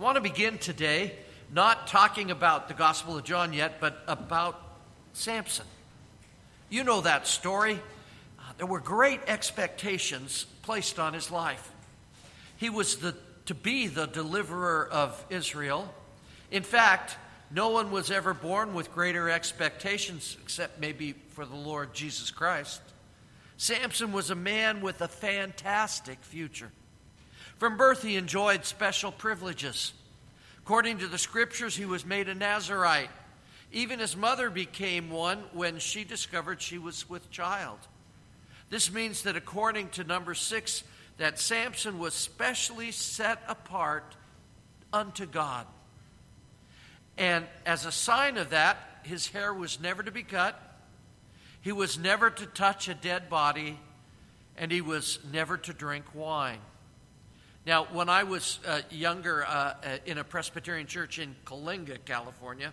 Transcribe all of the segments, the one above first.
I want to begin today not talking about the Gospel of John yet, but about Samson. You know that story. There were great expectations placed on his life. He was to be the deliverer of Israel. In fact, no one was ever born with greater expectations, except maybe for the Lord Jesus Christ. Samson was a man with a fantastic future. From birth, he enjoyed special privileges. According to the Scriptures, he was made a Nazirite. Even his mother became one when she discovered she was with child. This means that according to number 6, that Samson was specially set apart unto God. And as a sign of that, his hair was never to be cut, he was never to touch a dead body, and he was never to drink wine. Now, when I was younger in a Presbyterian church in Kalinga, California,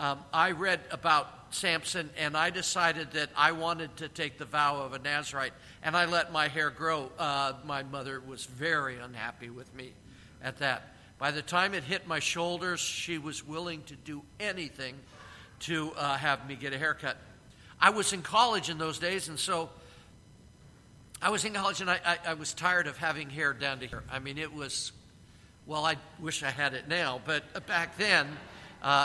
I read about Samson, and I decided that I wanted to take the vow of a Nazirite, and I let my hair grow. My mother was very unhappy with me at that. By the time it hit my shoulders, she was willing to do anything to have me get a haircut. I was in college in those days, and so I was in college, and I was tired of having hair down to here. I mean, it was, well, I wish I had it now, but back then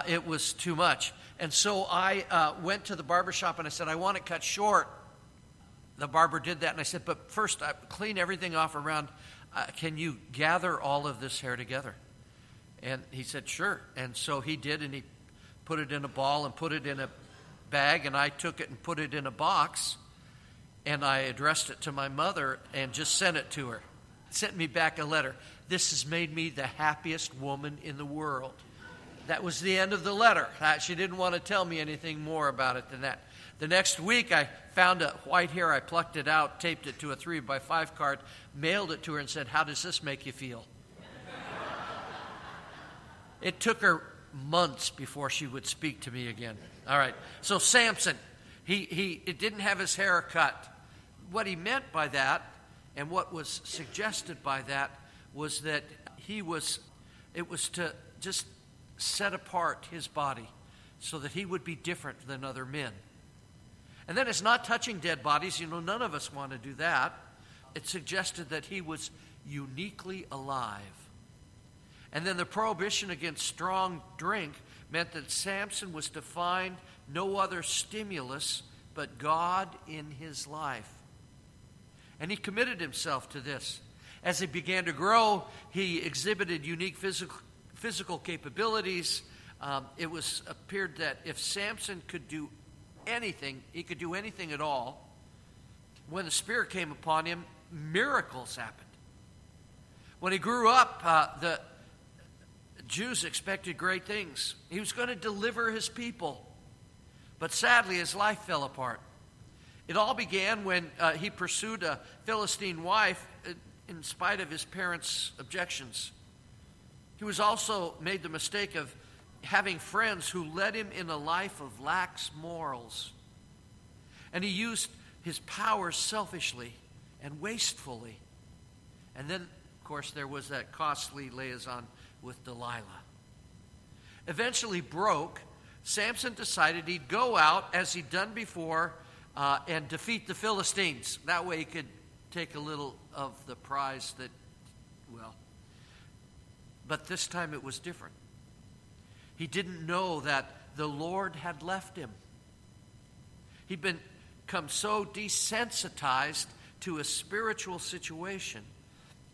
it was too much. And so I went to the barbershop, and I said, I want it cut short. The barber did that, and I said, but first, I clean everything off around. Can you gather all of this hair together? And he said, sure. And so he did, and he put it in a ball and put it in a bag, and I took it and put it in a box, and I addressed it to my mother and just sent it to her. Sent me back a letter. This has made me the happiest woman in the world. That was the end of the letter. She didn't want to tell me anything more about it than that. The next week, I found a white hair. I plucked it out, taped it to a 3x5 card, mailed it to her, and said, how does this make you feel? It took her months before she would speak to me again. All right. So Samson, he didn't have his hair cut. What he meant by that, and what was suggested by that, was that it was to just set apart his body so that he would be different than other men. And then it's not touching dead bodies. You know, none of us want to do that. It suggested that he was uniquely alive. And then the prohibition against strong drink meant that Samson was to find no other stimulus but God in his life. And he committed himself to this. As he began to grow, he exhibited unique physical capabilities. It appeared that if Samson could do anything, he could do anything at all. When the Spirit came upon him, miracles happened. When he grew up, the Jews expected great things. He was going to deliver his people. But sadly, his life fell apart. It all began when he pursued a Philistine wife in spite of his parents' objections. He was also made the mistake of having friends who led him in a life of lax morals. And he used his power selfishly and wastefully. And then, of course, there was that costly liaison with Delilah. Eventually broke, Samson decided he'd go out as he'd done before and defeat the Philistines. That way he could take a little of the prize that, well, but this time it was different. He didn't know that the Lord had left him. He'd become so desensitized to a spiritual situation,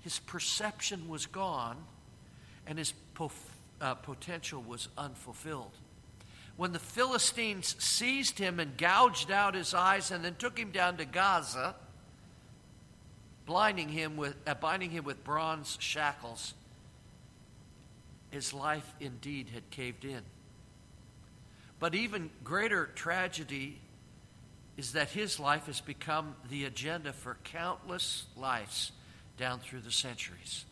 his perception was gone, and his potential was unfulfilled. When the Philistines seized him and gouged out his eyes and then took him down to Gaza, binding him with bronze shackles, his life indeed had caved in. But even greater tragedy is that his life has become the agenda for countless lives down through the centuries.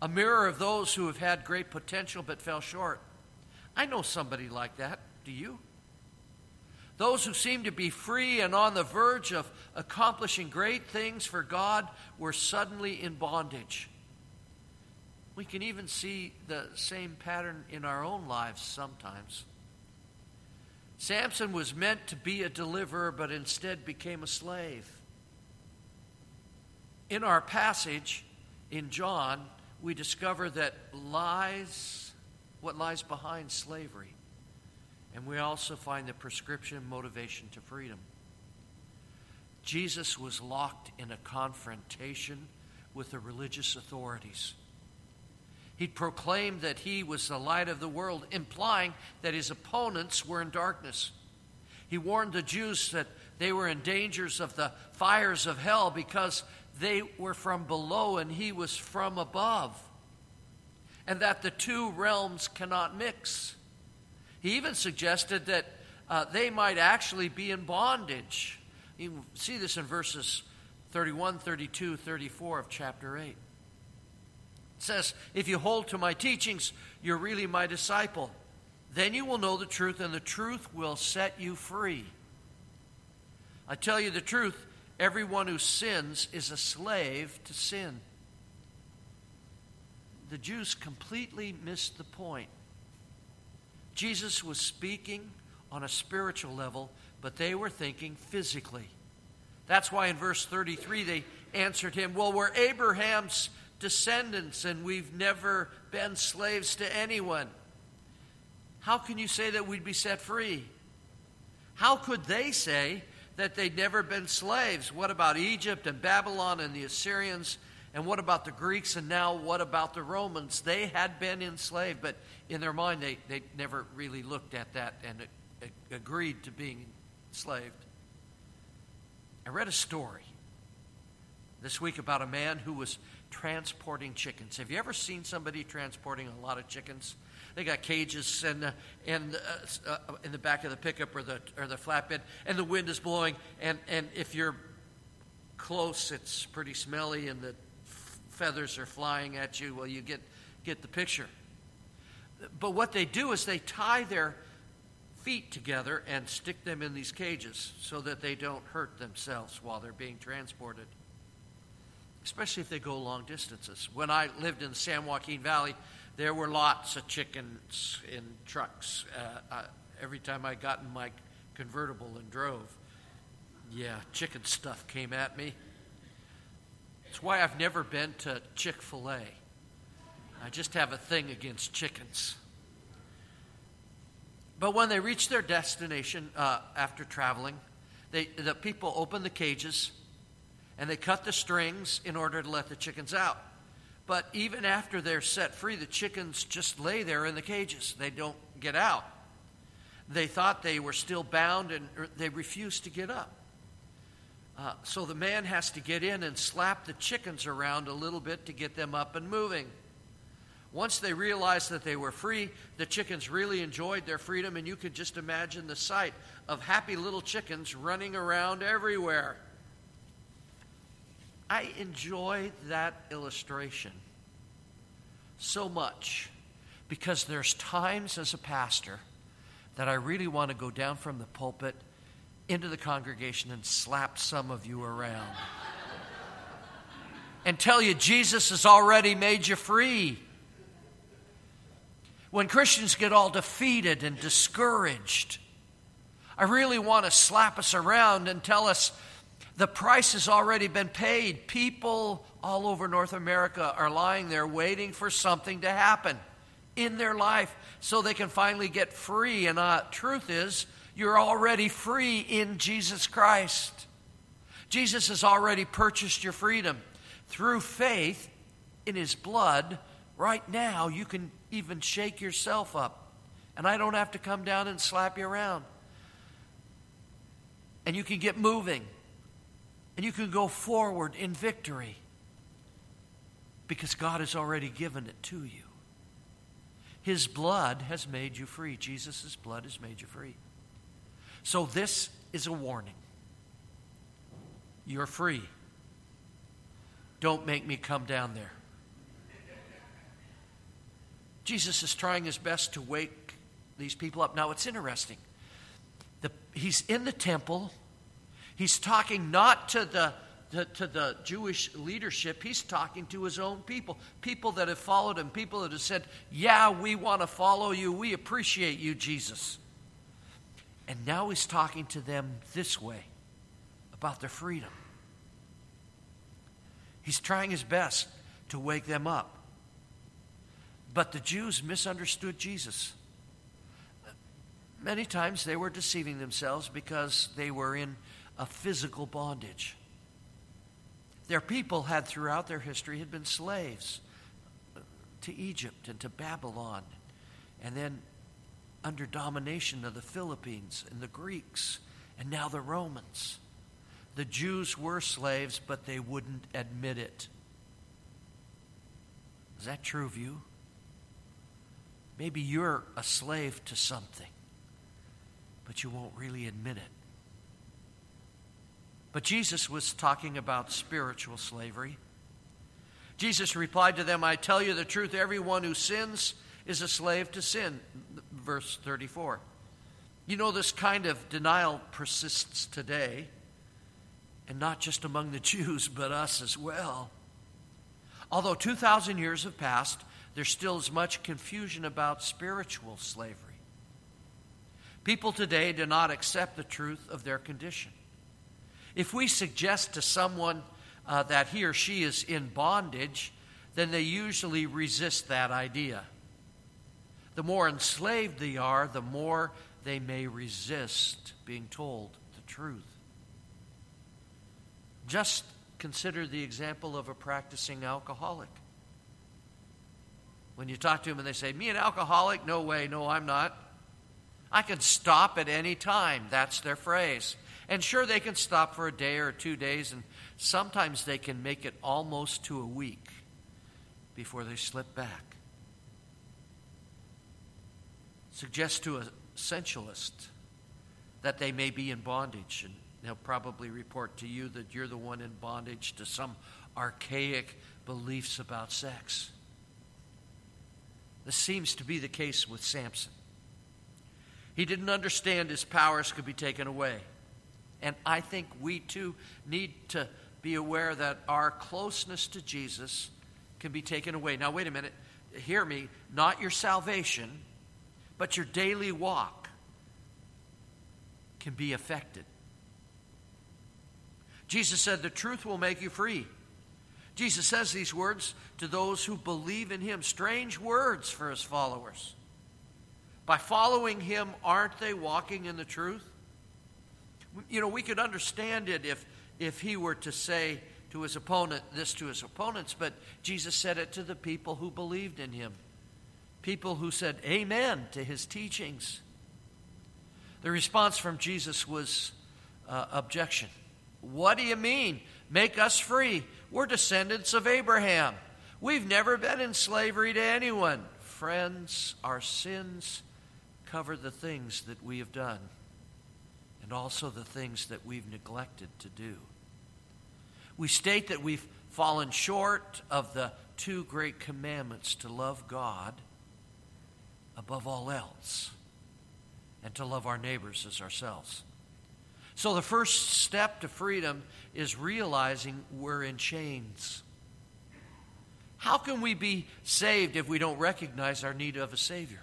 A mirror of those who have had great potential but fell short. I know somebody like that. Do you? Those who seemed to be free and on the verge of accomplishing great things for God were suddenly in bondage. We can even see the same pattern in our own lives sometimes. Samson was meant to be a deliverer, but instead became a slave. In our passage in John, we discover that what lies behind slavery. And we also find the prescription and motivation to freedom. Jesus was locked in a confrontation with the religious authorities. He proclaimed that he was the light of the world, implying that his opponents were in darkness. He warned the Jews that they were in dangers of the fires of hell because they were from below and he was from above, and that the two realms cannot mix. He even suggested that they might actually be in bondage. You see this in verses 31, 32, 34 of chapter 8. It says, "If you hold to my teachings, you're really my disciple. Then you will know the truth, and the truth will set you free. I tell you the truth, everyone who sins is a slave to sin." The Jews completely missed the point. Jesus was speaking on a spiritual level, but they were thinking physically. That's why in verse 33 they answered him, "Well, we're Abraham's descendants and we've never been slaves to anyone. How can you say that we'd be set free?" How could they say that they'd never been slaves? What about Egypt and Babylon and the Assyrians? And what about the Greeks? And now what about the Romans? They had been enslaved, but in their mind they never really looked at that and agreed to being enslaved. I read a story this week about a man who was transporting chickens. Have you ever seen somebody transporting a lot of chickens? They got cages and in the back of the pickup or the flatbed, and the wind is blowing, and if you're close, it's pretty smelly, and the feathers are flying at you. Well, you get the picture. But what they do is they tie their feet together and stick them in these cages so that they don't hurt themselves while they're being transported, especially if they go long distances. When I lived in the San Joaquin Valley, there were lots of chickens in trucks. Every time I got in my convertible and drove, chicken stuff came at me. That's why I've never been to Chick-fil-A. I just have a thing against chickens. But when they reached their destination after traveling, the people opened the cages and they cut the strings in order to let the chickens out. But even after they're set free, the chickens just lay there in the cages. They don't get out. They thought they were still bound and they refused to get up. So the man has to get in and slap the chickens around a little bit to get them up and moving. Once they realized that they were free, the chickens really enjoyed their freedom, and you could just imagine the sight of happy little chickens running around everywhere. I enjoy that illustration so much because there's times as a pastor that I really want to go down from the pulpit into the congregation and slap some of you around and tell you Jesus has already made you free. When Christians get all defeated and discouraged, I really want to slap us around and tell us the price has already been paid. People all over North America are lying there waiting for something to happen in their life so they can finally get free. And the truth is, you're already free in Jesus Christ. Jesus has already purchased your freedom. Through faith in his blood, right now, you can even shake yourself up. And I don't have to come down and slap you around. And you can get moving. And you can go forward in victory. Because God has already given it to you. His blood has made you free. Jesus' blood has made you free. So this is a warning. You're free. Don't make me come down there. Jesus is trying his best to wake these people up. Now, it's interesting. He's in the temple. He's talking not to the to the Jewish leadership, he's talking to his own people, people that have followed him, people that have said, yeah, we want to follow you. We appreciate you, Jesus. And now he's talking to them this way about their freedom. He's trying his best to wake them up. But the Jews misunderstood Jesus. Many times they were deceiving themselves because they were in a physical bondage. Their people had throughout their history had been slaves to Egypt and to Babylon, and then under domination of the Philippines and the Greeks, and now the Romans. The Jews were slaves, but they wouldn't admit it. Is that true of you? Maybe you're a slave to something, but you won't really admit it. But Jesus was talking about spiritual slavery. Jesus replied to them, I tell you the truth, everyone who sins is a slave to sin. Verse 34. You know, this kind of denial persists today, and not just among the Jews, but us as well. Although 2,000 years have passed, there still is much confusion about spiritual slavery. People today do not accept the truth of their condition. If we suggest to someone that he or she is in bondage, then they usually resist that idea. The more enslaved they are, the more they may resist being told the truth. Just consider the example of a practicing alcoholic. When you talk to them and they say, me an alcoholic? No way, no, I'm not. I can stop at any time. That's their phrase. And sure, they can stop for a day or 2 days, and sometimes they can make it almost to a week before they slip back. Suggest to an essentialist that they may be in bondage, and they'll probably report to you that you're the one in bondage to some archaic beliefs about sex. This seems to be the case with Samson. He didn't understand his powers could be taken away. And I think we too need to be aware that our closeness to Jesus can be taken away. Now, wait a minute. Hear me. Not your salvation, but your daily walk can be affected. Jesus said, the truth will make you free. Jesus says these words to those who believe in him. Strange words for his followers. By following him, aren't they walking in the truth? You know, we could understand it if he were to say to his opponent this to his opponents, but Jesus said it to the people who believed in him, people who said amen to his teachings. The response from Jesus was objection. What do you mean? Make us free. We're descendants of Abraham. We've never been in slavery to anyone. Friends, our sins cover the things that we have done, and also the things that we've neglected to do. We state that we've fallen short of the two great commandments, to love God above all else and to love our neighbors as ourselves. So the first step to freedom is realizing we're in chains. How can we be saved if we don't recognize our need of a Savior?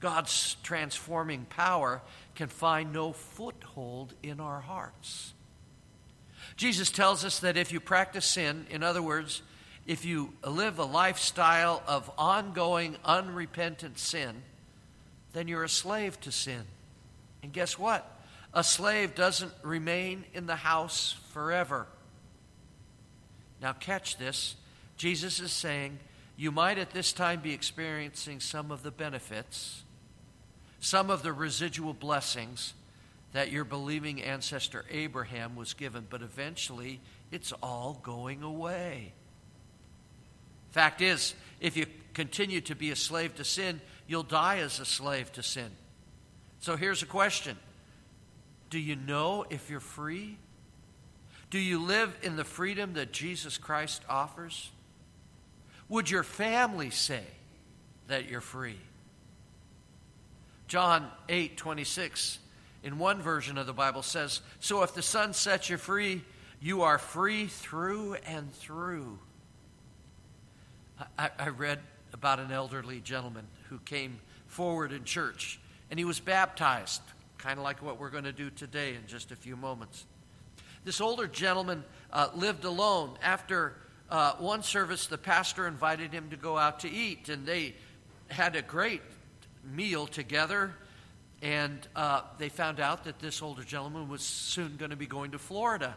God's transforming power can find no foothold in our hearts. Jesus tells us that if you practice sin, in other words, if you live a lifestyle of ongoing, unrepentant sin, then you're a slave to sin. And guess what? A slave doesn't remain in the house forever. Now catch this. Jesus is saying you might at this time be experiencing some of the benefits, some of the residual blessings that your believing ancestor Abraham was given, but eventually it's all going away. Fact is, if you continue to be a slave to sin, you'll die as a slave to sin. So here's a question. Do you know if you're free? Do you live in the freedom that Jesus Christ offers? Would your family say that you're free? John 8:26, in one version of the Bible says, so if the Son sets you free, You are free through and through. I read about an elderly gentleman who came forward in church, and he was baptized, kind of like what we're going to do today in just a few moments. This older gentleman lived alone. After one service, the pastor invited him to go out to eat, and they had a great meal together, and they found out that this older gentleman was soon going to be going to Florida.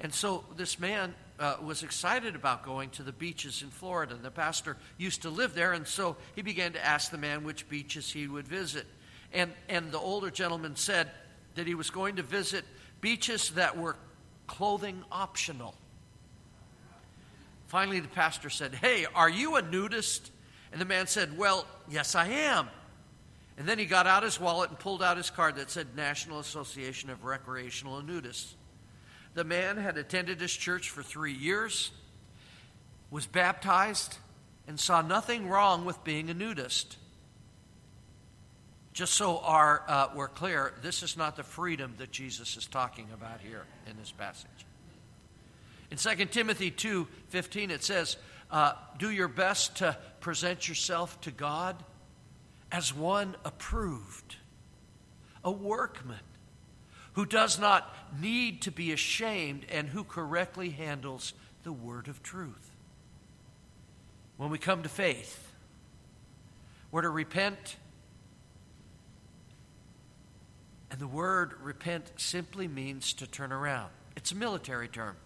And so this man was excited about going to the beaches in Florida, and the pastor used to live there, and so he began to ask the man which beaches he would visit. And the older gentleman said that he was going to visit beaches that were clothing optional. Finally, the pastor said, "Hey, are you a nudist?" And the man said, "Well, yes, I am." And then he got out his wallet and pulled out his card that said National Association of Recreational Nudists. The man had attended his church for 3 years, was baptized, and saw nothing wrong with being a nudist. Just so we're clear, this is not the freedom that Jesus is talking about here in this passage. In 2 Timothy 2:15, it says, do your best to present yourself to God as one approved, a workman who does not need to be ashamed and who correctly handles the word of truth. When we come to faith, we're to repent. And the word repent simply means to turn around. It's a military term.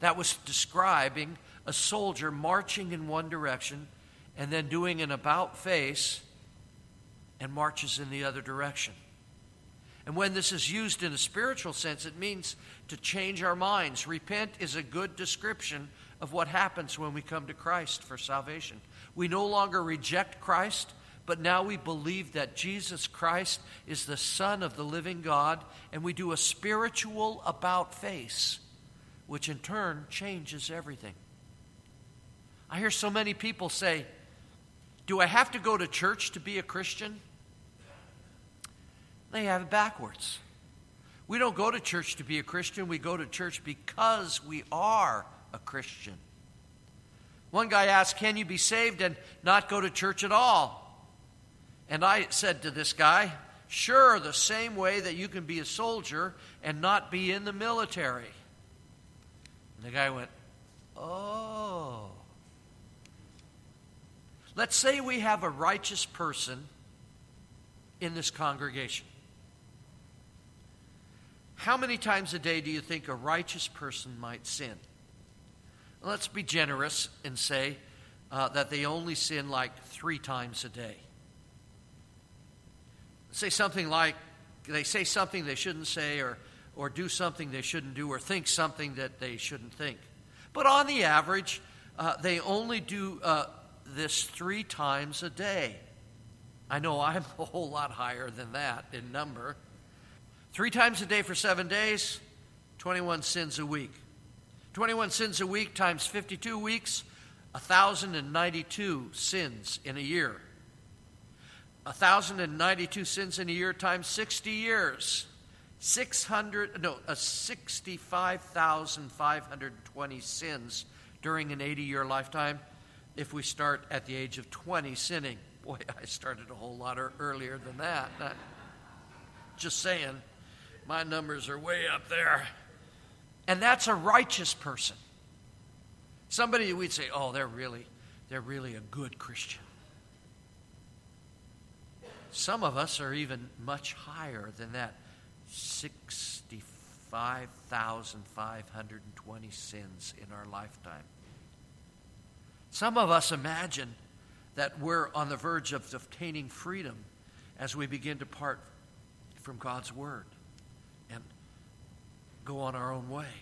That was describing a soldier marching in one direction and then doing an about face and marches in the other direction. And when this is used in a spiritual sense, it means to change our minds. Repent is a good description of what happens when we come to Christ for salvation. We no longer reject Christ, but now we believe that Jesus Christ is the Son of the living God, and we do a spiritual about-face, which in turn changes everything. I hear so many people say, "Do I have to go to church to be a Christian?" They have it backwards. We don't go to church to be a Christian. We go to church because we are a Christian. One guy asked, "Can you be saved and not go to church at all?" And I said to this guy, "Sure, the same way that you can be a soldier and not be in the military." And the guy went, "Oh." Let's say we have a righteous person in this congregation. How many times a day do you think a righteous person might sin? Let's be generous and say that they only sin like 3 times a day. Say something like, they say something they shouldn't say, or do something they shouldn't do, or think something that they shouldn't think. But on the average, they only do this 3 times a day. I know I'm a whole lot higher than that in number. 3 times a day for 7 days, 21 sins a week. 21 sins a week times 52 weeks, 1,092 sins in a year. 1,092 sins in a year times 60 years. 65,520 sins during an 80-year lifetime if we start at the age of 20 sinning. Boy, I started a whole lot earlier than that. Just saying, my numbers are way up there. And that's a righteous person. Somebody we'd say, "Oh, they're really a good Christian." Some of us are even much higher than that. 65,520 sins in our lifetime. Some of us imagine that we're on the verge of obtaining freedom as we begin to part from God's word and go on our own way.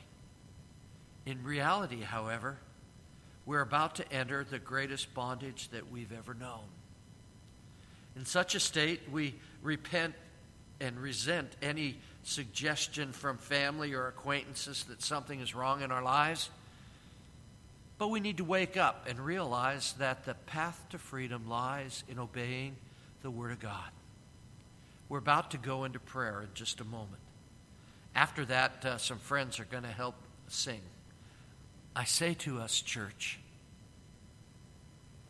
In reality, however, we're about to enter the greatest bondage that we've ever known. In such a state, we repent and resent any suggestion from family or acquaintances that something is wrong in our lives. But we need to wake up and realize that the path to freedom lies in obeying the Word of God. We're about to go into prayer in just a moment. After that, some friends are going to help sing. I say to us, church,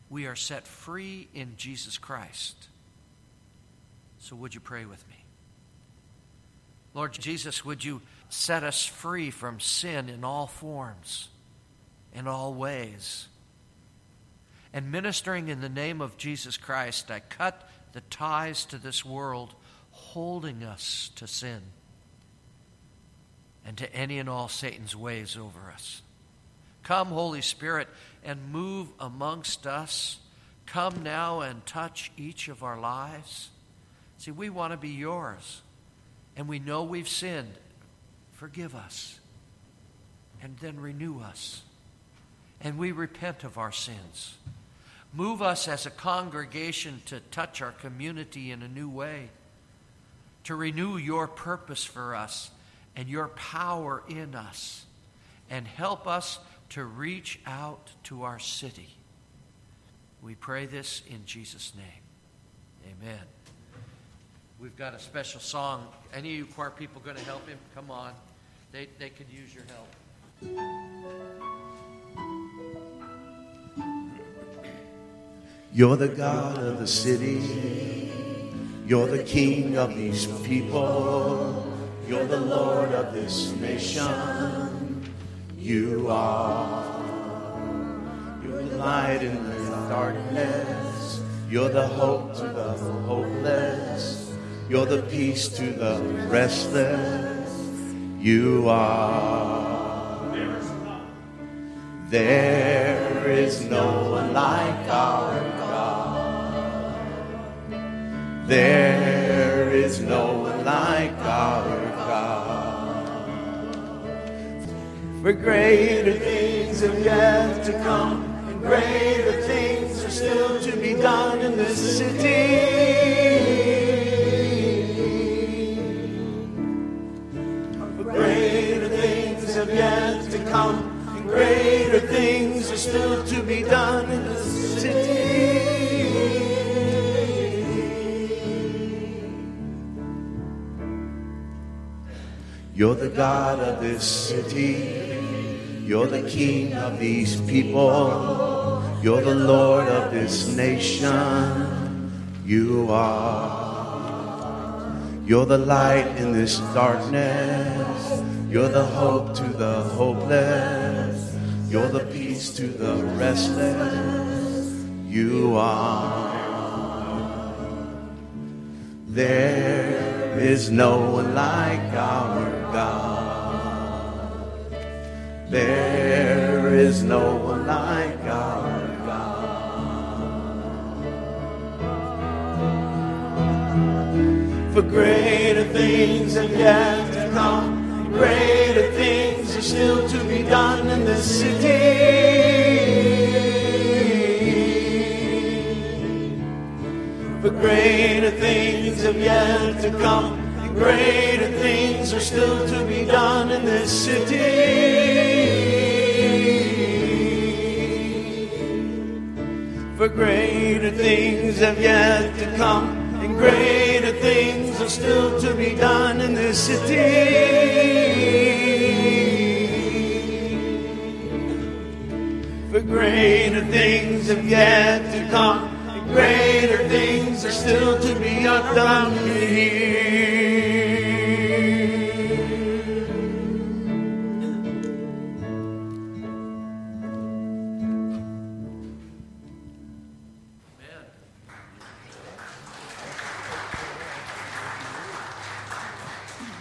we are set free in Jesus Christ. So would you pray with me? Lord Jesus, would you set us free from sin in all forms, in all ways? And ministering in the name of Jesus Christ, I cut the ties to this world holding us to sin and to any and all Satan's ways over us. Come, Holy Spirit, and move amongst us. Come now and touch each of our lives. See, we want to be yours, and we know we've sinned. Forgive us, and then renew us, and we repent of our sins. Move us as a congregation to touch our community in a new way, to renew your purpose for us and your power in us, and help us to reach out to our city. We pray this in Jesus' name. Amen. We've got a special song. Any of you choir people going to help him? Come on. They could use your help. You're the God of the city. You're the King of these people. You're the Lord of this nation. You are. You're the light in the darkness. You're the hope to the hopeless. You're the peace to the restless. You are. There is no one like our God. There is no one like our God. For greater things have yet to come, and greater things are still to be done in this city. Greater things have yet to come, and greater things are still to be done in the city. You're the God of this city. You're the King of these people. You're the Lord of this nation. You are. You're the light in this darkness. You're the hope to the hopeless. You're the peace to the restless. You are. There is no one like our God. There is no one like our God. For greater things have yet to come, greater things are still to be done in this city. For greater things have yet to come, greater things are still to be done in this city. For greater things have yet to come, and greater things are still to be done in this city. For greater things have yet to come, and greater things are still to be done here.